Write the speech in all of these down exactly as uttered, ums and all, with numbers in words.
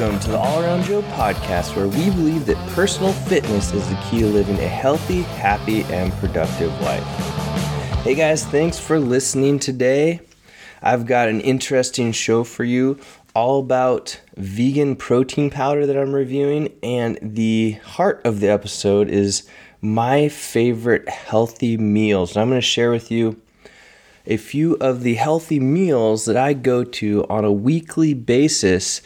Welcome to the All Around Joe podcast, where we believe that personal fitness is the key to living a healthy, happy, and productive life. Hey guys, thanks for listening today. I've got an interesting show for you all about vegan protein powder that I'm reviewing, and the heart of the episode is my favorite healthy meals. And I'm going to share with you a few of the healthy meals that I go to on a weekly basis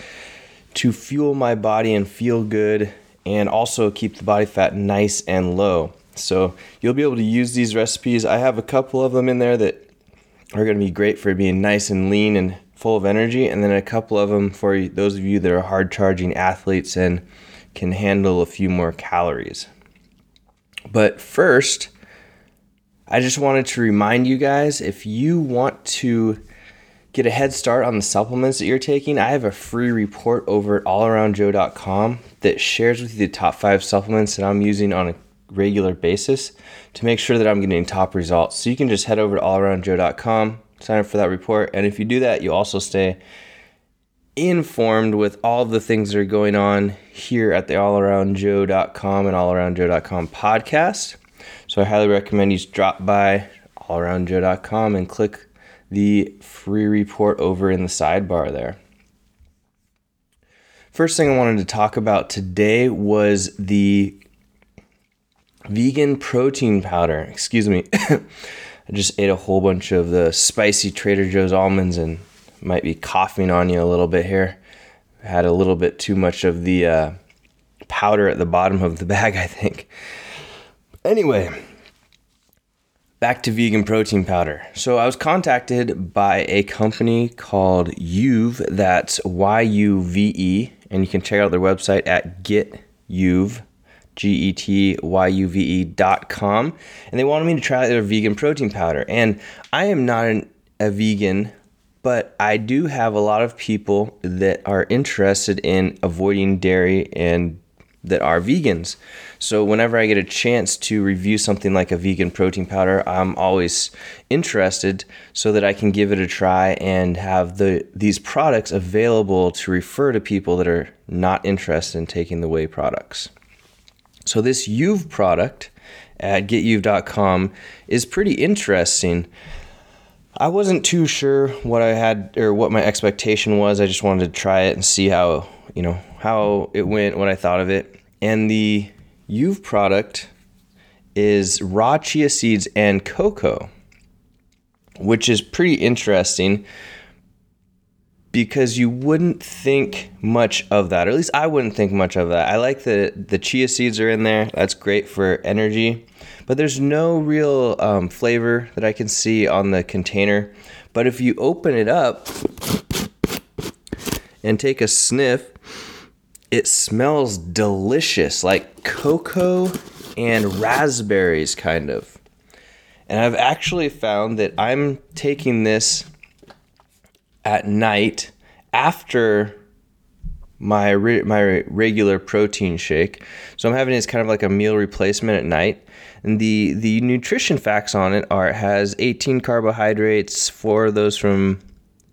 to fuel my body and feel good, and also keep the body fat nice and low. So you'll be able to use these recipes. I have a couple of them in there that are going to be great for being nice and lean and full of energy, and then a couple of them for those of you that are hard charging athletes and can handle a few more calories. But first, I just wanted to remind you guys, if you want to get a head start on the supplements that you're taking, I have a free report over at all around joe dot com that shares with you the top five supplements that I'm using on a regular basis to make sure that I'm getting top results. So you can just head over to all around joe dot com, sign up for that report, and if you do that, you'll also stay informed with all of the things that are going on here at the all around joe dot com and all around joe dot com podcast. So I highly recommend you drop by all around joe dot com and click the free report over in the sidebar there. First thing I wanted to talk about today was the vegan protein powder. Excuse me. I just ate a whole bunch of the spicy Trader Joe's almonds and might be coughing on you a little bit here. I had a little bit too much of the uh, powder at the bottom of the bag, I think. Anyway, back to vegan protein powder. So I was contacted by a company called Yuve, that's Y U V E, and you can check out their website at GetYuve, G E T Y U V E dot com, and they wanted me to try their vegan protein powder. And I am not an, a vegan, but I do have a lot of people that are interested in avoiding dairy and that are vegans. So whenever I get a chance to review something like a vegan protein powder, I'm always interested so that I can give it a try and have the these products available to refer to people that are not interested in taking the whey products. So this Yuve product at get yuve dot com is pretty interesting. I wasn't too sure what I had or what my expectation was. I just wanted to try it and see how, you know, how it went, what I thought of it. And the Yuve product is raw chia seeds and cocoa, which is pretty interesting because you wouldn't think much of that, or at least I wouldn't think much of that. I like that the chia seeds are in there. That's great for energy, but there's no real um, flavor that I can see on the container. But if you open it up and take a sniff, it smells delicious, like cocoa and raspberries, kind of. And I've actually found that I'm taking this at night after my re- my regular protein shake. So I'm having it as kind of like a meal replacement at night. And the, the nutrition facts on it are, it has eighteen carbohydrates, four of those from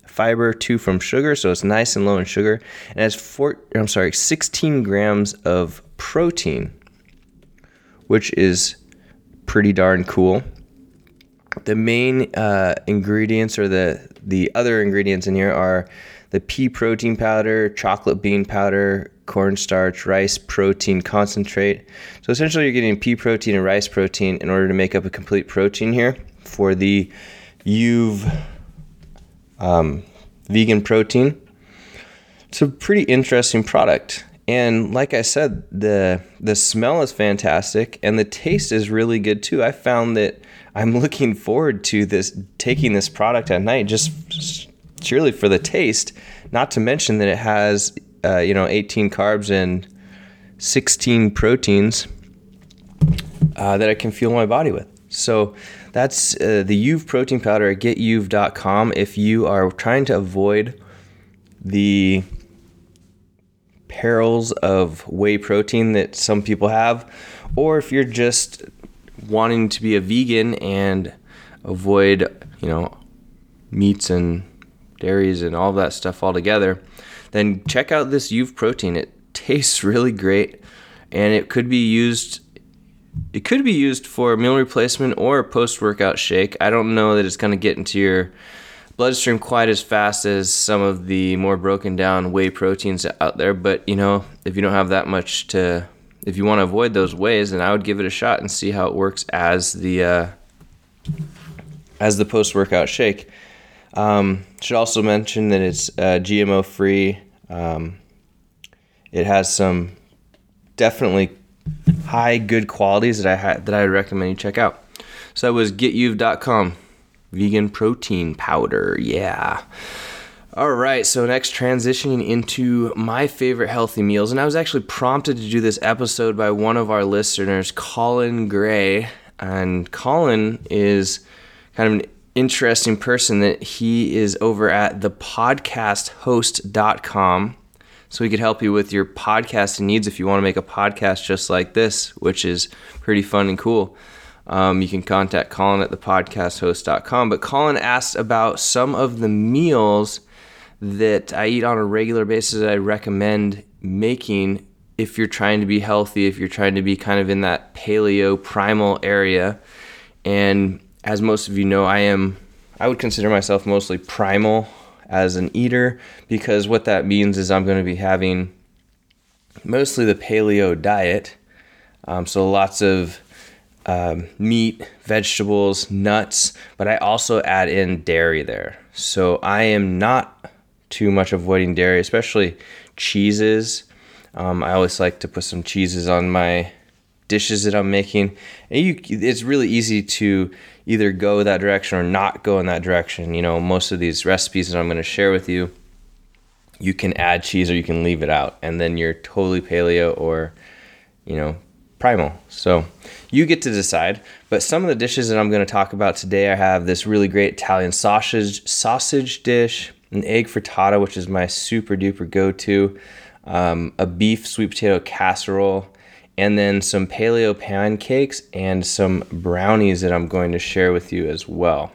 fiber, two from sugar, so it's nice and low in sugar, and has four, I'm sorry, sixteen grams of protein, which is pretty darn cool. The main uh, ingredients, or the the other ingredients in here, are the pea protein powder, chocolate bean powder, cornstarch, rice protein concentrate. So essentially, you're getting pea protein and rice protein in order to make up a complete protein here for the Yuve Um, vegan protein. It's a pretty interesting product, and like I said, the the smell is fantastic and the taste is really good too. I found that I'm looking forward to this, taking this product at night, just, just purely for the taste, not to mention that it has uh, you know eighteen carbs and sixteen proteins uh, that I can fuel my body with. So that's uh, the Yuve protein powder at get yuve dot com. If you are trying to avoid the perils of whey protein that some people have, or if you're just wanting to be a vegan and avoid, you know, meats and dairies and all that stuff altogether, then check out this Yuve protein. It tastes really great, and it could be used it could be used for meal replacement or a post-workout shake. I don't know that it's going to get into your bloodstream quite as fast as some of the more broken down whey proteins out there, but you know, if you don't have that much to, if you want to avoid those wheys, then I would give it a shot and see how it works as the uh, as the post-workout shake. Um, should also mention that it's uh, G M O free. Um, it has some definitely high good qualities that I ha- that I would recommend you check out. So that was get yuve dot com. Vegan protein powder, yeah. All right, so next, transitioning into my favorite healthy meals. And I was actually prompted to do this episode by one of our listeners, Colin Gray. And Colin is kind of an interesting person that he is over at the podcast host dot com. So he could help you with your podcasting needs if you want to make a podcast just like this, which is pretty fun and cool. Um, you can contact Colin at the podcast host dot com. But Colin asked about some of the meals that I eat on a regular basis that I recommend making if you're trying to be healthy, if you're trying to be kind of in that paleo primal area. And as most of you know, I am, I would consider myself mostly primal as an eater, because what that means is I'm going to be having mostly the paleo diet. Um, so lots of Um, meat, vegetables, nuts, but I also add in dairy there. So I am not too much avoiding dairy, especially cheeses. Um, I always like to put some cheeses on my dishes that I'm making. And you, it's really easy to either go that direction or not go in that direction. You know, most of these recipes that I'm going to share with you, you can add cheese or you can leave it out, and then you're totally paleo or, you know, primal. So you get to decide. But some of the dishes that I'm going to talk about today, I have this really great Italian sausage sausage dish, an egg frittata, which is my super duper go-to, um, a beef sweet potato casserole, and then some paleo pancakes and some brownies that I'm going to share with you as well.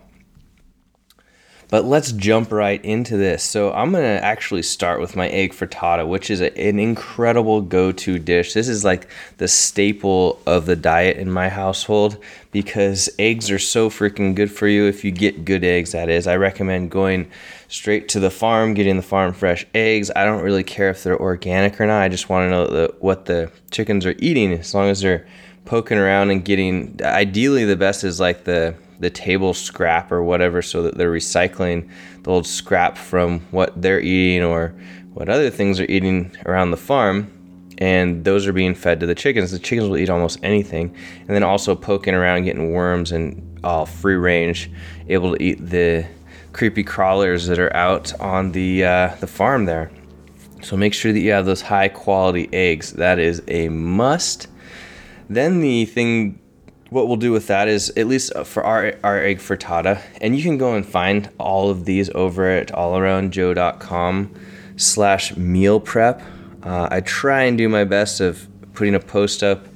But let's jump right into this. So I'm going to actually start with my egg frittata, which is a, an incredible go-to dish. This is like the staple of the diet in my household, because eggs are so freaking good for you if you get good eggs, that is. I recommend going straight to the farm, getting the farm fresh eggs. I don't really care if they're organic or not. I just want to know the, what the chickens are eating, as long as they're poking around and getting, ideally the best is like the the table scrap or whatever, so that they're recycling the old scrap from what they're eating or what other things are eating around the farm, and those are being fed to the chickens. The chickens will eat almost anything, and then also poking around, getting worms, and all free range, able to eat the creepy crawlers that are out on the uh, the farm there. So make sure that you have those high quality eggs. That is a must. Then the thing what we'll do with that is, at least for our, our egg frittata, and you can go and find all of these over at all around joe dot com slash meal prep. Uh, I try and do my best of putting a post up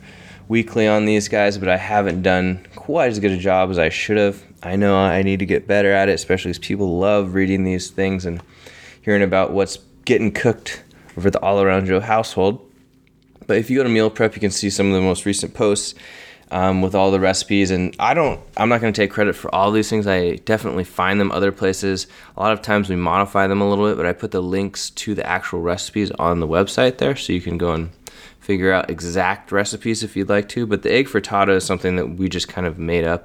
weekly on these guys, but I haven't done quite as good a job as I should have. I know I need to get better at it, especially because people love reading these things and hearing about what's getting cooked over at the All Around Joe household. But if you go to meal prep, you can see some of the most recent posts Um, with all the recipes, and I don't, I'm not going to take credit for all these things. I definitely find them other places. A lot of times we modify them a little bit, but I put the links to the actual recipes on the website there, so you can go and figure out exact recipes if you'd like to. But the egg frittata is something that we just kind of made up,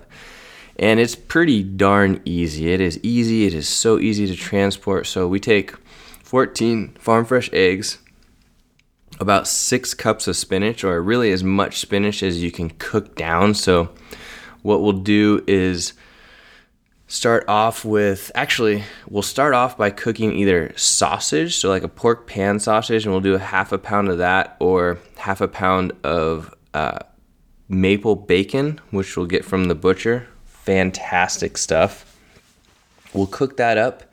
and it's pretty darn easy. It is easy. It is so easy to transport. So we take fourteen farm fresh eggs, about six cups of spinach, or really as much spinach as you can cook down. So what we'll do is start off with, actually, we'll start off by cooking either sausage, so like a pork pan sausage, and we'll do a half a pound of that, or half a pound of uh, maple bacon, which we'll get from the butcher. Fantastic stuff. We'll cook that up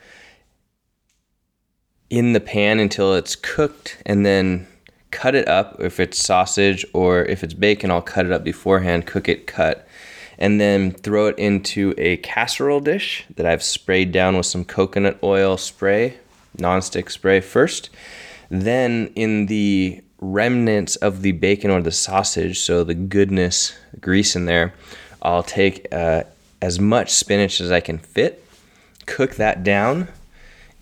in the pan until it's cooked, and then cut it up. If it's sausage or if it's bacon, I'll cut it up beforehand, cook it cut, and then throw it into a casserole dish that I've sprayed down with some coconut oil spray. nonstick spray first. Then in the remnants of the bacon or the sausage, so the goodness, grease in there, I'll take uh, as much spinach as I can fit, cook that down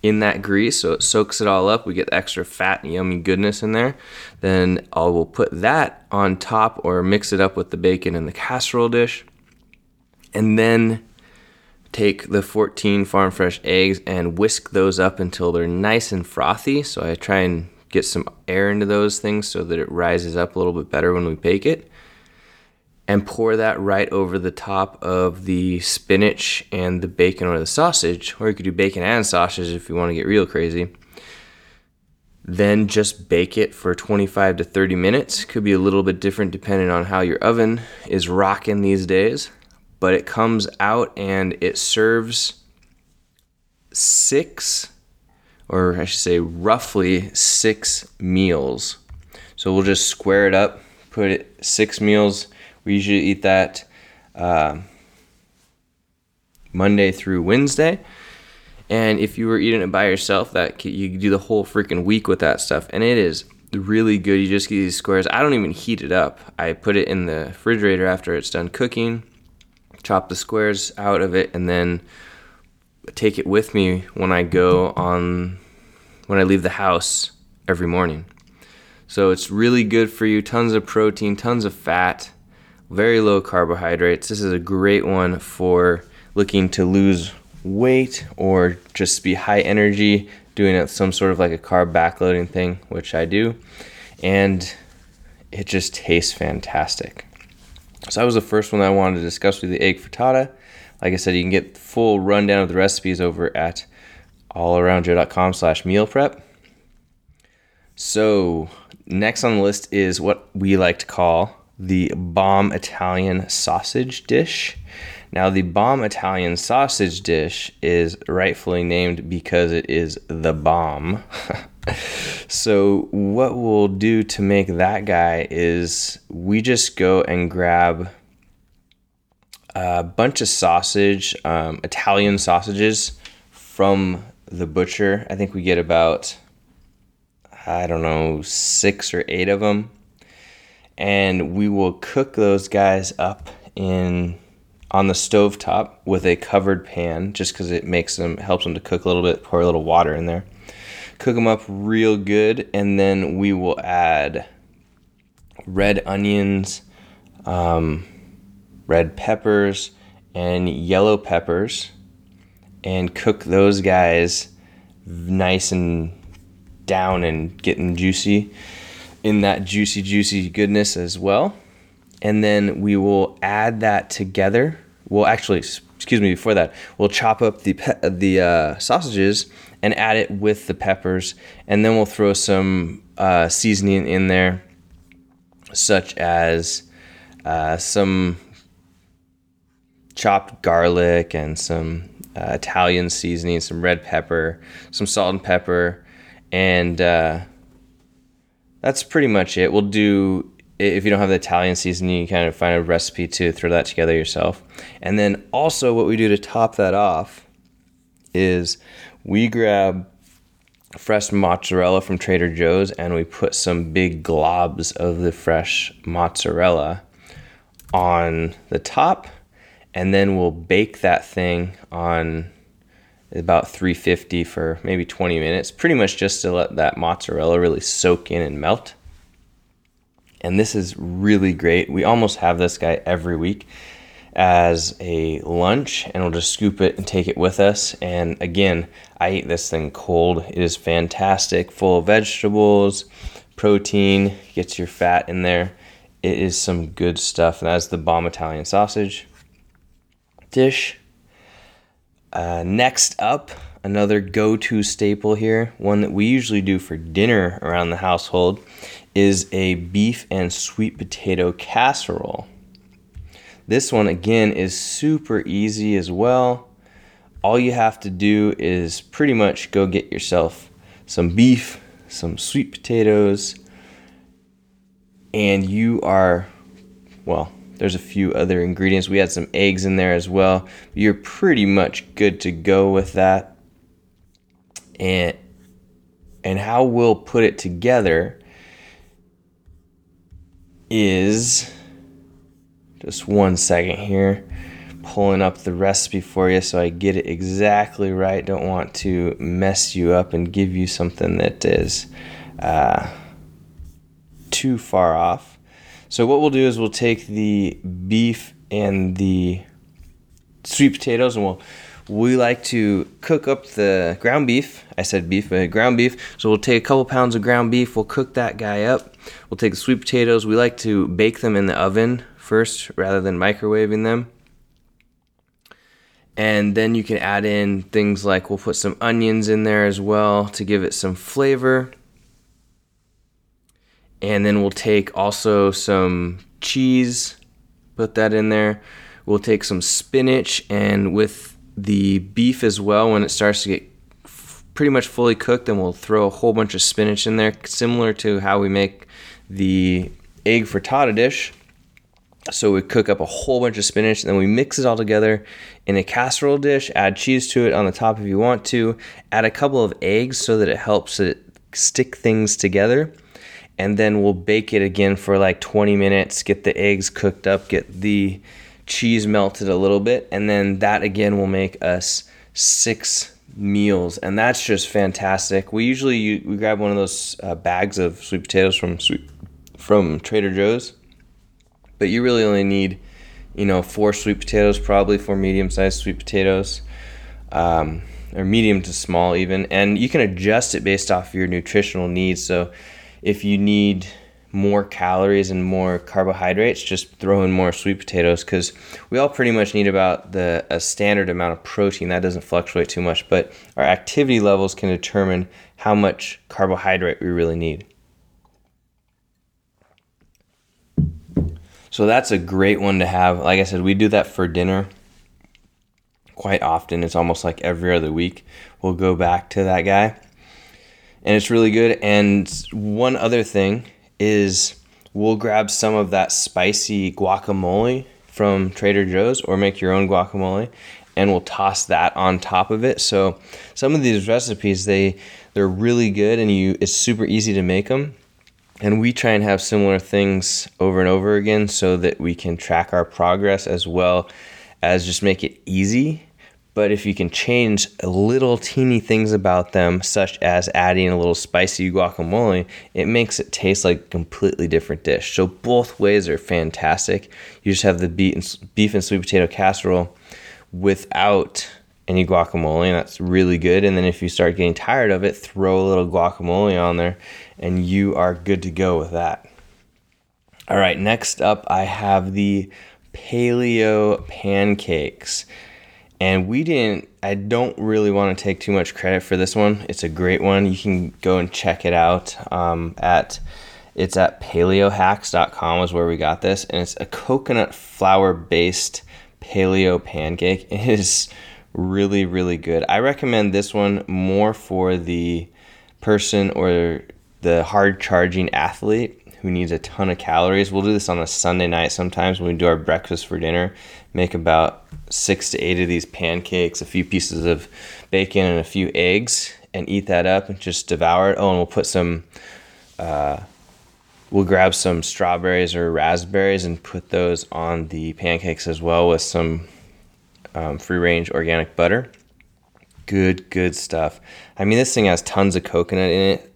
in that grease so it soaks it all up. We get the extra fat and yummy goodness in there. Then I will put that on top or mix it up with the bacon in the casserole dish. And then take the fourteen farm fresh eggs and whisk those up until they're nice and frothy. So I try and get some air into those things so that it rises up a little bit better when we bake it. And pour that right over the top of the spinach and the bacon or the sausage, or you could do bacon and sausage if you want to get real crazy. Then just bake it for twenty-five to thirty minutes. Could be a little bit different depending on how your oven is rocking these days. But it comes out and it serves six, or I should say roughly six meals. So we'll just square it up, put it six meals. We usually eat that uh, Monday through Wednesday. And if you were eating it by yourself, that you could do the whole freaking week with that stuff. And it is really good. You just get these squares. I don't even heat it up. I put it in the refrigerator after it's done cooking. Chop the squares out of it, and then take it with me when I go on, when I leave the house every morning. So it's really good for you. Tons of protein, tons of fat, very low carbohydrates. This is a great one for looking to lose weight or just be high energy, doing it some sort of like a carb backloading thing, which I do. And it just tastes fantastic. So that was the first one that I wanted to discuss with you, the egg frittata. Like I said, you can get the full rundown of the recipes over at allaroundjoe.com slash meal prep. So next on the list is what we like to call the bomb Italian sausage dish. Now the bomb Italian sausage dish is rightfully named because it is the bomb. So what we'll do to make that guy is we just go and grab a bunch of sausage, um, Italian sausages from the butcher. I think we get about, I don't know, six or eight of them. And we will cook those guys up in on the stovetop with a covered pan just because it makes them, helps them to cook a little bit, pour a little water in there. Cook them up real good, and then we will add red onions, um, red peppers, and yellow peppers, and cook those guys nice and down and getting juicy in that juicy, juicy goodness as well. And then we will add that together. We'll actually, excuse me, before that, we'll chop up the pe- the uh, sausages and add it with the peppers, and then we'll throw some uh, seasoning in there, such as uh, some chopped garlic and some uh, Italian seasoning, some red pepper, some salt and pepper, and uh, that's pretty much it. We'll do, if you don't have the Italian seasoning, you can kind of find a recipe to throw that together yourself. And then also what we do to top that off is we grab fresh mozzarella from Trader Joe's, and we put some big globs of the fresh mozzarella on the top, and then we'll bake that thing on about three fifty for maybe twenty minutes, pretty much just to let that mozzarella really soak in and melt. And this is really great. We almost have this guy every week as a lunch, and we'll just scoop it and take it with us. And again, I eat this thing cold. It is fantastic, full of vegetables, protein, gets your fat in there. It is some good stuff, and that's the bomb Italian sausage dish. Uh, next up, another go-to staple here, one that we usually do for dinner around the household, is a beef and sweet potato casserole. This one, again, is super easy as well. All you have to do is pretty much go get yourself some beef, some sweet potatoes, and you are, well, there's a few other ingredients. We had some eggs in there as well. You're pretty much good to go with that. And and how we'll put it together is, just one second here, pulling up the recipe for you so I get it exactly right. Don't want to mess you up and give you something that is uh, too far off. So what we'll do is we'll take the beef and the sweet potatoes, and we'll we like to cook up the ground beef. I said beef, but ground beef. So we'll take a couple pounds of ground beef. We'll cook that guy up. We'll take the sweet potatoes. We like to bake them in the oven first rather than microwaving them. And then you can add in things like, we'll put some onions in there as well to give it some flavor. And then we'll take also some cheese, put that in there. We'll take some spinach, and with the beef as well, when it starts to get f- pretty much fully cooked, then we'll throw a whole bunch of spinach in there, similar to how we make the egg frittata dish. So we cook up a whole bunch of spinach, and then we mix it all together in a casserole dish, add cheese to it on the top if you want to, add a couple of eggs so that it helps it stick things together, and then we'll bake it again for like twenty minutes, get the eggs cooked up, get the cheese melted a little bit, and then that again will make us six meals, and that's just fantastic. We usually you, we grab one of those uh, bags of sweet potatoes from sweet, from Trader Joe's, but you really only need, you know, four sweet potatoes, probably four medium-sized sweet potatoes, um, or medium to small even, and you can adjust it based off your nutritional needs. So if you need more calories and more carbohydrates, just throw in more sweet potatoes, because we all pretty much need about the a standard amount of protein. That doesn't fluctuate too much, but our activity levels can determine how much carbohydrate we really need. So that's a great one to have. Like I said, we do that for dinner quite often. It's almost like every other week we'll go back to that guy, and it's really good. And one other thing is, we'll grab some of that spicy guacamole from Trader Joe's, or make your own guacamole, and we'll toss that on top of it. So some of these recipes, they they're really good, and you it's super easy to make them, and we try and have similar things over and over again so that we can track our progress as well as just make it easy. But if you can change little teeny things about them, such as adding a little spicy guacamole, it makes it taste like a completely different dish. So both ways are fantastic. You just have the beef and, beef and sweet potato casserole without any guacamole, and that's really good. And then if you start getting tired of it, throw a little guacamole on there, and you are good to go with that. All right, next up I have the paleo pancakes. And we didn't, I don't really want to take too much credit for this one. It's a great one. You can go and check it out. Um, at It's at paleo hacks dot com is where we got this. And it's a coconut flour-based paleo pancake. It is really, really good. I recommend this one more for the person or the hard-charging athlete who needs a ton of calories. We'll do this on a Sunday night sometimes when we do our breakfast for dinner. Make about six to eight of these pancakes, a few pieces of bacon and a few eggs, and eat that up and just devour it. Oh, and we'll put some, uh, we'll grab some strawberries or raspberries and put those on the pancakes as well with some um, free-range organic butter. Good, good stuff. I mean, this thing has tons of coconut in it,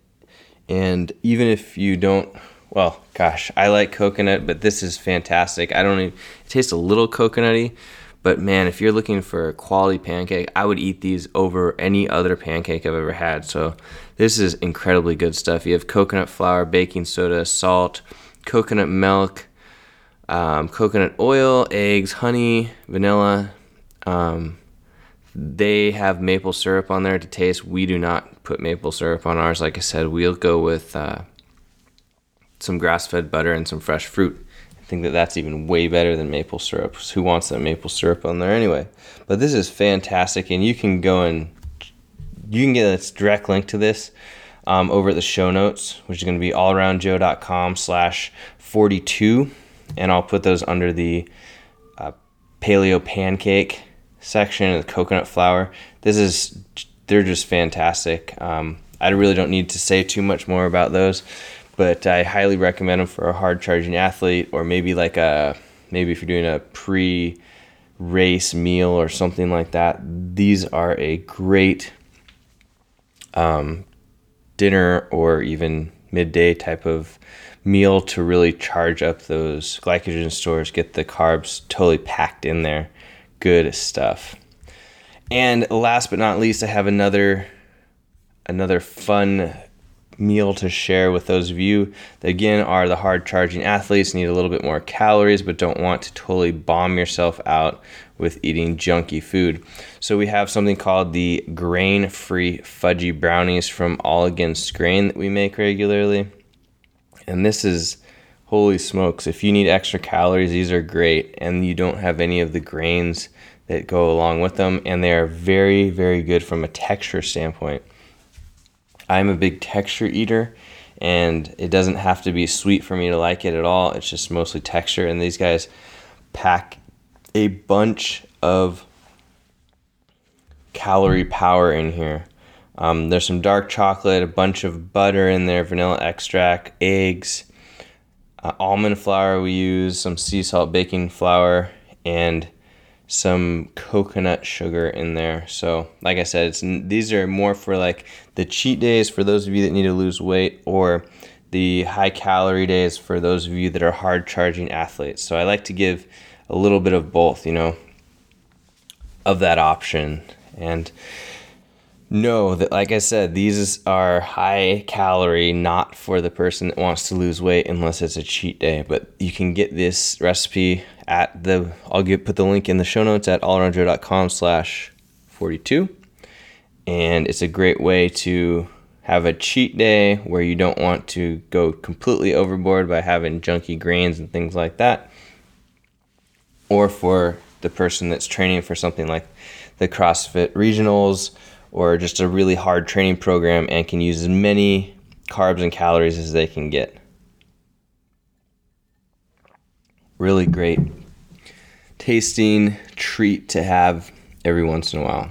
and even if you don't, well, gosh, I like coconut, but this is fantastic. I don't even, it tastes a little coconutty, but man, if you're looking for a quality pancake, I would eat these over any other pancake I've ever had. So this is incredibly good stuff. You have coconut flour, baking soda, salt, coconut milk, um, coconut oil, eggs, honey, vanilla. Um, they have maple syrup on there to taste. We do not put maple syrup on ours. Like I said, we'll go with Uh, some grass-fed butter and some fresh fruit. I think that that's even way better than maple syrup. Who wants that maple syrup on there anyway? But this is fantastic, and you can go and you can get a direct link to this um, over at the show notes, which is going to be all around joe dot com slash forty-two, and I'll put those under the uh, paleo pancake section of the coconut flour. This is, they're just fantastic. Um, I really don't need to say too much more about those, but I highly recommend them for a hard charging athlete, or maybe like a, maybe if you're doing a pre-race meal or something like that. These are a great um, dinner or even midday type of meal to really charge up those glycogen stores, get the carbs totally packed in there. Good stuff. And last but not least, I have another another fun meal to share with those of you that, again, are the hard charging athletes, need a little bit more calories, but don't want to totally bomb yourself out with eating junky food. So we have something called the grain-free fudgy brownies from All Against Grain that we make regularly. And this is, holy smokes, if you need extra calories, these are great. And you don't have any of the grains that go along with them. And they are very, very good from a texture standpoint. I'm a big texture eater, and it doesn't have to be sweet for me to like it at all. It's just mostly texture. And these guys pack a bunch of calorie power in here. Um, there's some dark chocolate, a bunch of butter in there, vanilla extract, eggs, uh, almond flour we use, some sea salt baking flour, and some coconut sugar in there. So like I said, it's, these are more for like the cheat days for those of you that need to lose weight, or the high calorie days for those of you that are hard charging athletes. So I like to give a little bit of both, you know, of that option. And know that, like I said, these are high calorie, not for the person that wants to lose weight unless it's a cheat day. But you can get this recipe at the, I'll give, put the link in the show notes at all around joe dot com slash forty-two. And it's a great way to have a cheat day where you don't want to go completely overboard by having junky grains and things like that. Or for the person that's training for something like the CrossFit regionals, or just a really hard training program, and can use as many carbs and calories as they can get. Really great tasting treat to have every once in a while.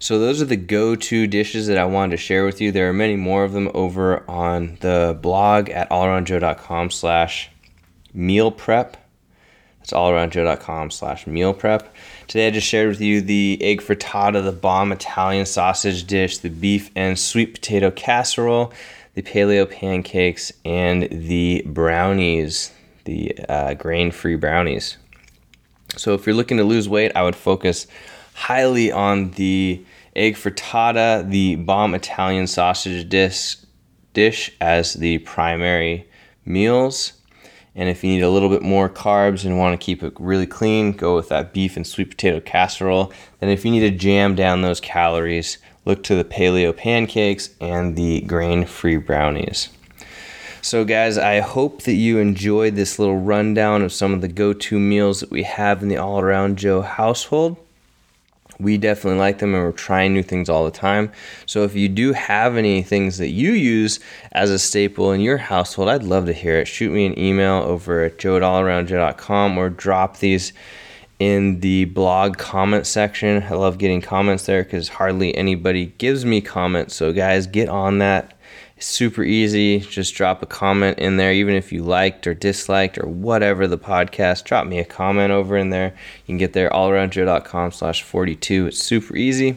So those are the go-to dishes that I wanted to share with you. There are many more of them over on the blog at all around joe dot com slash meal prep. It's all around joe dot com slash meal prep. Today I just shared with you the egg frittata, the bomb Italian sausage dish, the beef and sweet potato casserole, the paleo pancakes, and the brownies, the uh, grain-free brownies. So if you're looking to lose weight, I would focus highly on the egg frittata, the bomb Italian sausage dish, dish as the primary meals. And if you need a little bit more carbs and want to keep it really clean, go with that beef and sweet potato casserole. And if you need to jam down those calories, look to the paleo pancakes and the grain-free brownies. So guys, I hope that you enjoyed this little rundown of some of the go-to meals that we have in the All Around Joe household. We definitely like them, and we're trying new things all the time. So if you do have any things that you use as a staple in your household, I'd love to hear it. Shoot me an email over at joe at all around joe dot com, or drop these in the blog comment section. I love getting comments there because hardly anybody gives me comments. So guys, get on that. It's super easy. Just drop a comment in there. Even if you liked or disliked or whatever the podcast, drop me a comment over in there. You can get there, all around joe dot com slash forty-two. It's super easy.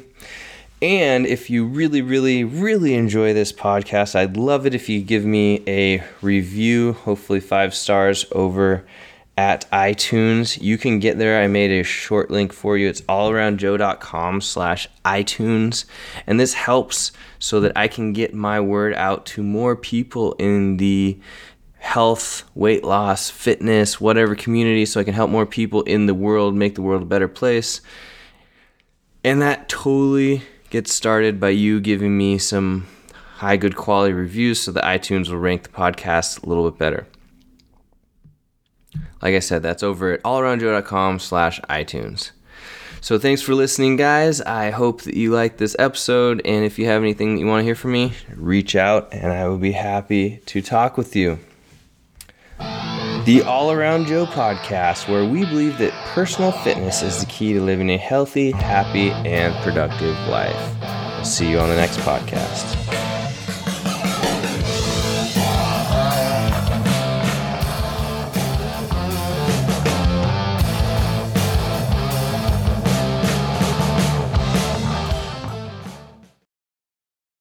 And if you really, really, really enjoy this podcast, I'd love it if you give me a review, hopefully five stars, over at iTunes. You can get there. I made a short link for you. It's all around joe dot com slash iTunes. And this helps so that I can get my word out to more people in the health, weight loss, fitness, whatever community, so I can help more people in the world, make the world a better place. And that totally gets started by you giving me some high good quality reviews so that iTunes will rank the podcast a little bit better. Like I said, that's over at all around joe dot com slash iTunes. So thanks for listening, guys. I hope that you liked this episode. And if you have anything that you want to hear from me, reach out and I will be happy to talk with you. The All Around Joe podcast, where we believe that personal fitness is the key to living a healthy, happy, and productive life. See you on the next podcast.